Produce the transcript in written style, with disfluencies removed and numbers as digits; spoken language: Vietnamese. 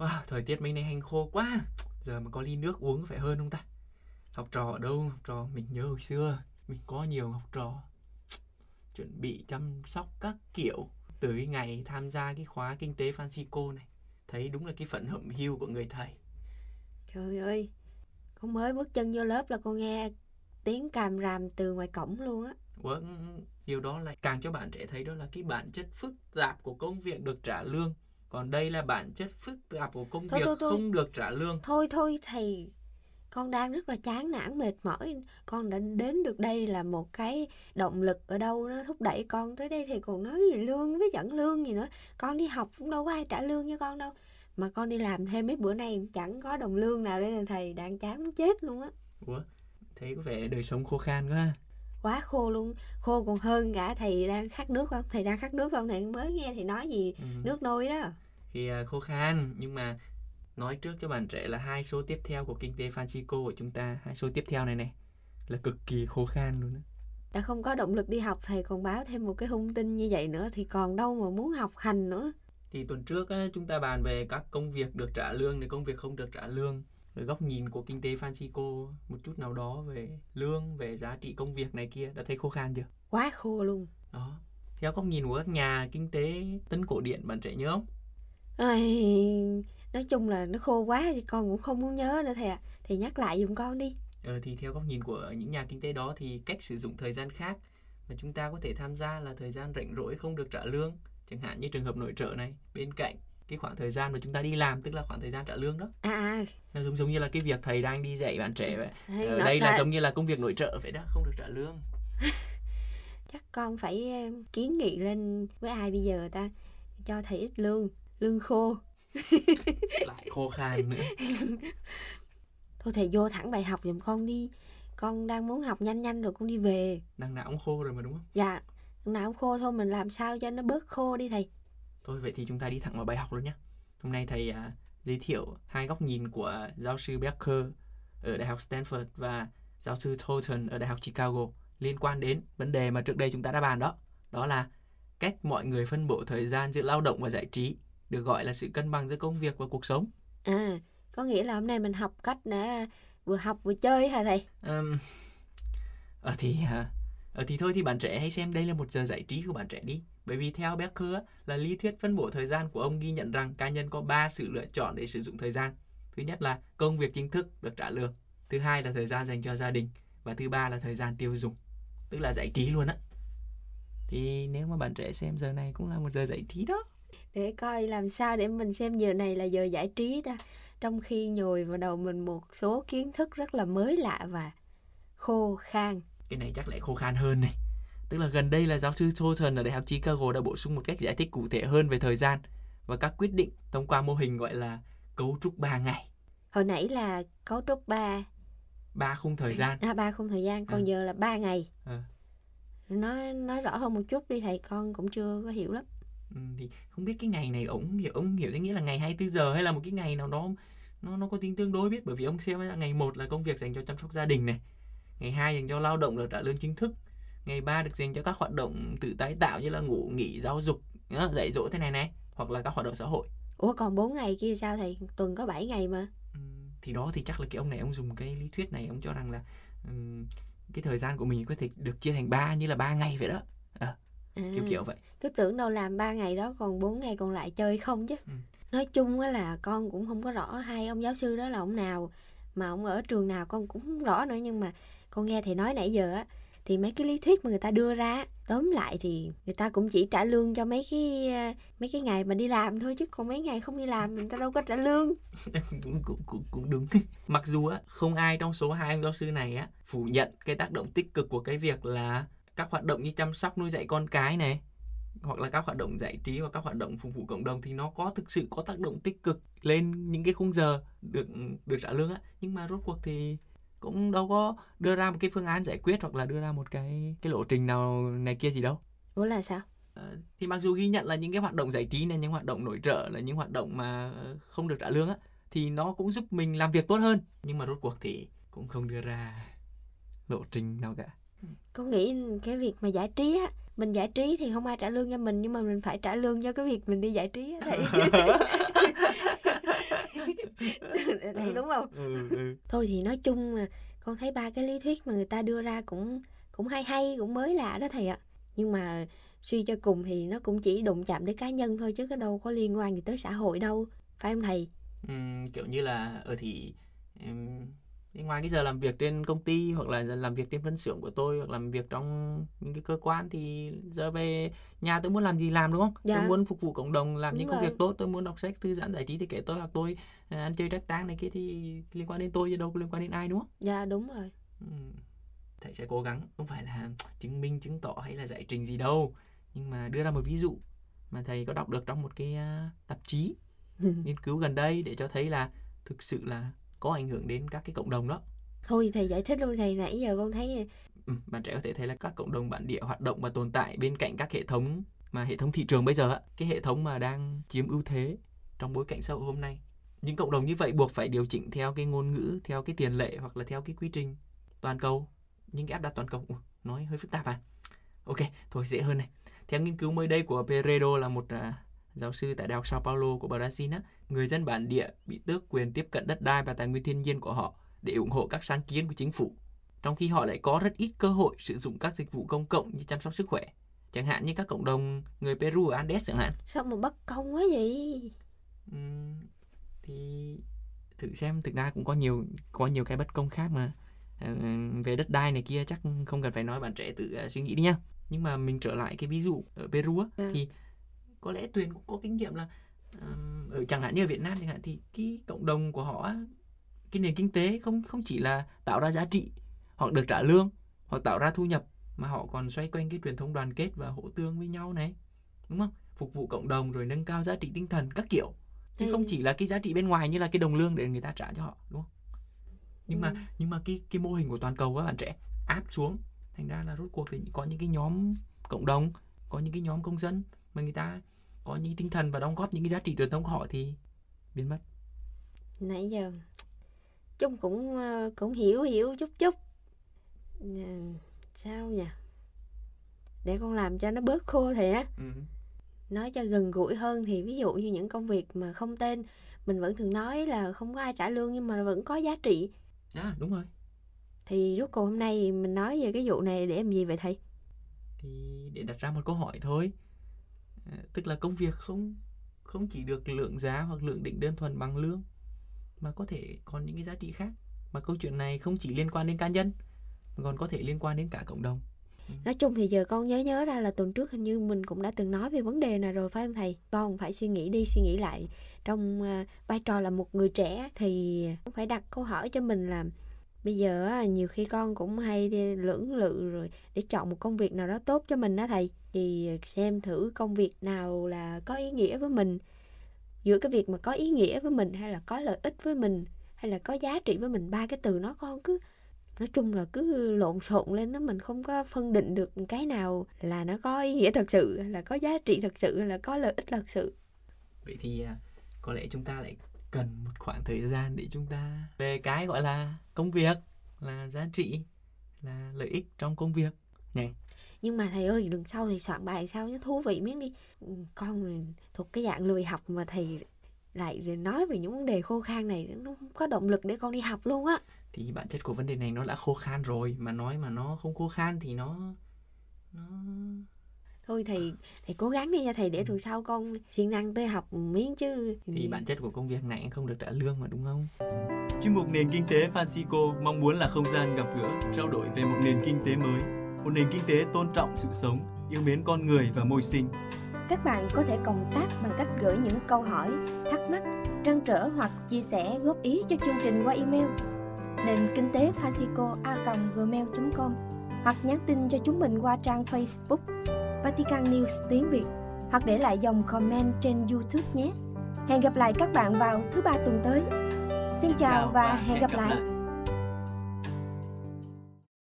Wow, thời tiết mấy nay hành khô quá. Giờ mà có ly nước uống phải hơn không ta? Học trò ở đâu? Học trò mình nhớ hồi xưa mình có nhiều học trò, chuẩn bị chăm sóc các kiểu. Từ cái ngày tham gia cái khóa kinh tế Phanxicô này, thấy đúng là cái phận hậm hiu của người thầy. Trời ơi, con mới bước chân vô lớp là con nghe tiếng càm ràm từ ngoài cổng luôn á. Ủa, điều đó lại càng cho bạn trẻ thấy đó là cái bản chất phức tạp của công việc được trả lương. Còn đây là bản chất phức tạp của công việc không được trả lương. Thôi thầy, con đang rất là chán nản, mệt mỏi. Con đã đến được đây là một cái động lực ở đâu nó thúc đẩy con tới đây, thì còn nói gì lương với dẫn lương gì nữa. Con đi học cũng đâu có ai trả lương cho con đâu. Mà con đi làm thêm mấy bữa nay chẳng có đồng lương nào, đây là thầy đang chán muốn chết luôn á. Ủa, thấy có vẻ đời sống khô khan quá. Quá khô luôn, khô còn hơn cả thầy đang khát nước không? Thầy đang khát nước không? Thầy mới nghe thầy nói gì nước nôi đó. Thì khô khan, nhưng mà nói trước cho bạn trẻ là hai số tiếp theo của kinh tế Phanxicô của chúng ta, hai số tiếp theo này này là cực kỳ khô khan luôn đó. Đã không có động lực đi học, thầy còn báo thêm một cái hung tin như vậy nữa thì còn đâu mà muốn học hành nữa. Thì tuần trước á, chúng ta bàn về các công việc được trả lương, công việc không được trả lương, rồi góc nhìn của kinh tế Phanxicô một chút nào đó về lương, về giá trị công việc này kia. Đã thấy khô khan chưa? Quá khô luôn đó. Theo góc nhìn của các nhà kinh tế Tân Cổ Điển, bạn trẻ nhớ không? Nói chung là nó khô quá thì con cũng không muốn nhớ nữa thầy ạ. Thầy nhắc lại giùm con đi. Thì theo góc nhìn của những nhà kinh tế đó thì cách sử dụng thời gian khác mà chúng ta có thể tham gia là thời gian rảnh rỗi không được trả lương. Chẳng hạn như trường hợp nội trợ này, bên cạnh cái khoảng thời gian mà chúng ta đi làm, tức là khoảng thời gian trả lương đó. Nó giống như là cái việc thầy đang đi dạy bạn trẻ vậy. Đây là giống như là công việc nội trợ vậy đó, không được trả lương. Chắc con phải kiến nghị lên với ai bây giờ ta, cho thầy ít lương, lương khô. Lại khô khan nữa. Thôi thầy vô thẳng bài học giùm con đi. Con đang muốn học nhanh nhanh rồi con đi về. Đằng nào cũng khô rồi mà đúng không? Dạ, đằng nào cũng khô thôi, mình làm sao cho nó bớt khô đi thầy. Thôi vậy thì chúng ta đi thẳng vào bài học luôn nhé. Hôm nay thầy giới thiệu hai góc nhìn của giáo sư Becker ở Đại học Stanford và giáo sư Toulton ở Đại học Chicago liên quan đến vấn đề mà trước đây chúng ta đã bàn đó. Đó là cách mọi người phân bổ thời gian giữa lao động và giải trí, được gọi là sự cân bằng giữa công việc và cuộc sống. Có nghĩa là hôm nay mình học cách để vừa học vừa chơi hả thầy? Thì thôi thì bạn trẻ hãy xem đây là một giờ giải trí của bạn trẻ đi. Bởi vì theo Becker là lý thuyết phân bổ thời gian của ông ghi nhận rằng cá nhân có 3 sự lựa chọn để sử dụng thời gian. Thứ nhất là công việc chính thức được trả lương, thứ hai là thời gian dành cho gia đình, và thứ ba là thời gian tiêu dùng, tức là giải trí luôn á. Thì nếu mà bạn trẻ xem giờ này cũng là một giờ giải trí đó. Để coi làm sao để mình xem giờ này là giờ giải trí ta, trong khi nhồi vào đầu mình một số kiến thức rất là mới lạ và khô khan. Cái này chắc lại khô khan hơn này. Tức là gần đây là giáo sư Thornton ở Đại học Chicago đã bổ sung một cách giải thích cụ thể hơn về thời gian và các quyết định thông qua mô hình gọi là cấu trúc 3 ngày. Hồi nãy là cấu trúc 3 khung thời gian. 3 khung thời gian, còn giờ là 3 ngày. Nói rõ hơn một chút đi thầy, con cũng chưa có hiểu lắm. Thì không biết cái ngày này ông hiểu nghĩa là ngày 24 giờ hay là một cái ngày nào đó nó có tính tương đối biết, bởi vì ông xem là ngày 1 là công việc dành cho chăm sóc gia đình này, ngày 2 dành cho lao động được trả lương chính thức, ngày 3 được dành cho các hoạt động tự tái tạo như là ngủ nghỉ, giáo dục, dạy dỗ thế này hoặc là các hoạt động xã hội. Ủa còn 4 ngày kia sao thầy? Tuần có 7 ngày mà. Thì đó, thì chắc là cái ông này ông dùng cái lý thuyết này, ông cho rằng là cái thời gian của mình có thể được chia thành 3, như là 3 ngày vậy đó. Kiểu vậy. Cứ tưởng đâu làm 3 ngày đó còn 4 ngày còn lại chơi không chứ. Nói chung là con cũng không có rõ hai ông giáo sư đó là ông nào, mà ông ở trường nào con cũng không rõ nữa. Nhưng mà con nghe thầy nói nãy giờ á, thì mấy cái lý thuyết mà người ta đưa ra, tóm lại thì người ta cũng chỉ trả lương cho mấy cái ngày mà đi làm thôi, chứ còn mấy ngày không đi làm người ta đâu có trả lương. Cũng đúng. Mặc dù á, không ai trong số hai ông giáo sư này á phủ nhận cái tác động tích cực của cái việc là các hoạt động như chăm sóc nuôi dạy con cái này, hoặc là các hoạt động giải trí, hoặc các hoạt động phục vụ cộng đồng, thì nó có thực sự có tác động tích cực lên những cái khung giờ được trả lương á. Nhưng mà rốt cuộc thì cũng đâu có đưa ra một cái phương án giải quyết, hoặc là đưa ra một cái lộ trình nào này kia gì đâu. Ủa là sao? Thì mặc dù ghi nhận là những cái hoạt động giải trí này, những hoạt động nội trợ là những hoạt động mà không được trả lương á, thì nó cũng giúp mình làm việc tốt hơn, nhưng mà rốt cuộc thì cũng không đưa ra lộ trình nào cả. Con nghĩ cái việc mà giải trí á, mình giải trí thì không ai trả lương cho mình, nhưng mà mình phải trả lương cho cái việc mình đi giải trí á thầy. đúng không? Thôi thì nói chung là con thấy ba cái lý thuyết mà người ta đưa ra cũng hay, cũng mới lạ đó thầy ạ. Nhưng mà suy cho cùng thì nó cũng chỉ đụng chạm tới cá nhân thôi, chứ có đâu có liên quan gì tới xã hội đâu, phải không thầy? Kiểu như là thì ngoài cái giờ làm việc trên công ty hoặc là làm việc trên phân xưởng của tôi hoặc làm việc trong những cái cơ quan, thì giờ về nhà tôi muốn làm gì làm, đúng không? Dạ. Tôi muốn phục vụ cộng đồng, làm những công việc tốt, tôi muốn đọc sách, thư giãn, giải trí thì kể tôi, hoặc tôi ăn chơi trác táng này kia thì liên quan đến tôi chứ đâu có liên quan đến ai, đúng không? Dạ đúng rồi. Thầy sẽ cố gắng, không phải là chứng minh, chứng tỏ hay là giải trình gì đâu, nhưng mà đưa ra một ví dụ mà thầy có đọc được trong một cái tạp chí nghiên cứu gần đây để cho thấy là thực sự là có ảnh hưởng đến các cái cộng đồng đó. Thôi thầy giải thích luôn thầy, nãy giờ con thấy bạn trẻ có thể thấy là các cộng đồng bản địa hoạt động và tồn tại bên cạnh các hệ thống mà hệ thống thị trường bây giờ, cái hệ thống mà đang chiếm ưu thế trong bối cảnh xã hội hôm nay. Những cộng đồng như vậy buộc phải điều chỉnh theo cái ngôn ngữ, theo cái tiền lệ hoặc là theo cái quy trình toàn cầu, những cái áp đặt toàn cầu. Nói hơi phức tạp à? Ok, thôi dễ hơn này. Theo nghiên cứu mới đây của Peredo là một giáo sư tại Đại học Sao Paulo của Brazil, người dân bản địa bị tước quyền tiếp cận đất đai và tài nguyên thiên nhiên của họ để ủng hộ các sáng kiến của chính phủ, trong khi họ lại có rất ít cơ hội sử dụng các dịch vụ công cộng như chăm sóc sức khỏe, chẳng hạn như các cộng đồng người Peru ở Andes chẳng hạn. Sao mà bất công quá vậy? Thì thử xem, thực ra cũng có nhiều cái bất công khác mà. Về đất đai này kia chắc không cần phải nói, bạn trẻ tự suy nghĩ đi nha. Nhưng mà mình trở lại cái ví dụ ở Peru thì có lẽ Tuyền cũng có kinh nghiệm là ở chẳng hạn như ở Việt Nam chẳng hạn, thì cái cộng đồng của họ, cái nền kinh tế không chỉ là tạo ra giá trị hoặc được trả lương hoặc tạo ra thu nhập, mà họ còn xoay quanh cái truyền thống đoàn kết và hỗ tương với nhau này, đúng không? Phục vụ cộng đồng rồi nâng cao giá trị tinh thần các kiểu, chứ không chỉ là cái giá trị bên ngoài như là cái đồng lương để người ta trả cho họ, đúng không? Nhưng mà cái mô hình của toàn cầu các bạn trẻ áp xuống, thành ra là rốt cuộc thì có những cái nhóm cộng đồng, có những cái nhóm công dân mà người ta có những tinh thần và đóng góp những cái giá trị truyền thống của họ thì biến mất. Nãy giờ chung cũng hiểu chút sao nhỉ, để con làm cho nó bớt khô thì á. Nói cho gần gũi hơn thì ví dụ như những công việc mà không tên, mình vẫn thường nói là không có ai trả lương nhưng mà vẫn có giá trị. À đúng rồi. Thì rốt cuộc hôm nay mình nói về cái vụ này để làm gì vậy thầy? Thì để đặt ra một câu hỏi thôi. Tức là công việc không chỉ được lượng giá hoặc lượng định đơn thuần bằng lương, mà có thể còn những cái giá trị khác. Mà câu chuyện này không chỉ liên quan đến cá nhân, mà còn có thể liên quan đến cả cộng đồng. Nói chung thì giờ con nhớ ra là tuần trước hình như mình cũng đã từng nói về vấn đề này rồi, phải không thầy? Con phải suy nghĩ đi suy nghĩ lại, trong vai trò là một người trẻ thì cũng phải đặt câu hỏi cho mình là bây giờ nhiều khi con cũng hay đi lưỡng lự rồi để chọn một công việc nào đó tốt cho mình đó thầy. Thì xem thử công việc nào là có ý nghĩa với mình, giữa cái việc mà có ý nghĩa với mình hay là có lợi ích với mình hay là có giá trị với mình, ba cái từ nó con cứ nói chung là cứ lộn xộn lên đó, mình không có phân định được cái nào là nó có ý nghĩa thật sự, là có giá trị thật sự, là có lợi ích thật sự. Vậy thì có lẽ chúng ta lại cần một khoảng thời gian để chúng ta về cái gọi là công việc, là giá trị, là lợi ích trong công việc này. Nhưng mà thầy ơi, lần sau thì soạn bài sao nhé, thú vị miếng đi. Con thuộc cái dạng lười học mà thầy lại nói về những vấn đề khô khan này, nó không có động lực để con đi học luôn á. Thì bản chất của vấn đề này nó đã khô khan rồi, mà nói mà nó không khô khan thì nó... Thôi thầy cố gắng đi nha thầy, để tuần sau con siêng năng tới học miếng chứ. Thì bản chất của công việc này không được trả lương mà, đúng không? Chuyên mục Nền Kinh tế Phanxicô mong muốn là không gian gặp gỡ, trao đổi về một nền kinh tế mới, một nền kinh tế tôn trọng sự sống, yêu mến con người và môi sinh. Các bạn có thể cộng tác bằng cách gửi những câu hỏi, thắc mắc, trăn trở hoặc chia sẻ góp ý cho chương trình qua email nenkinhtephanxicô@gmail.com hoặc nhắn tin cho chúng mình qua trang Facebook Vatican News tiếng Việt hoặc để lại dòng comment trên YouTube nhé. Hẹn gặp lại các bạn vào thứ Ba tuần tới. Xin chào và hẹn gặp lại.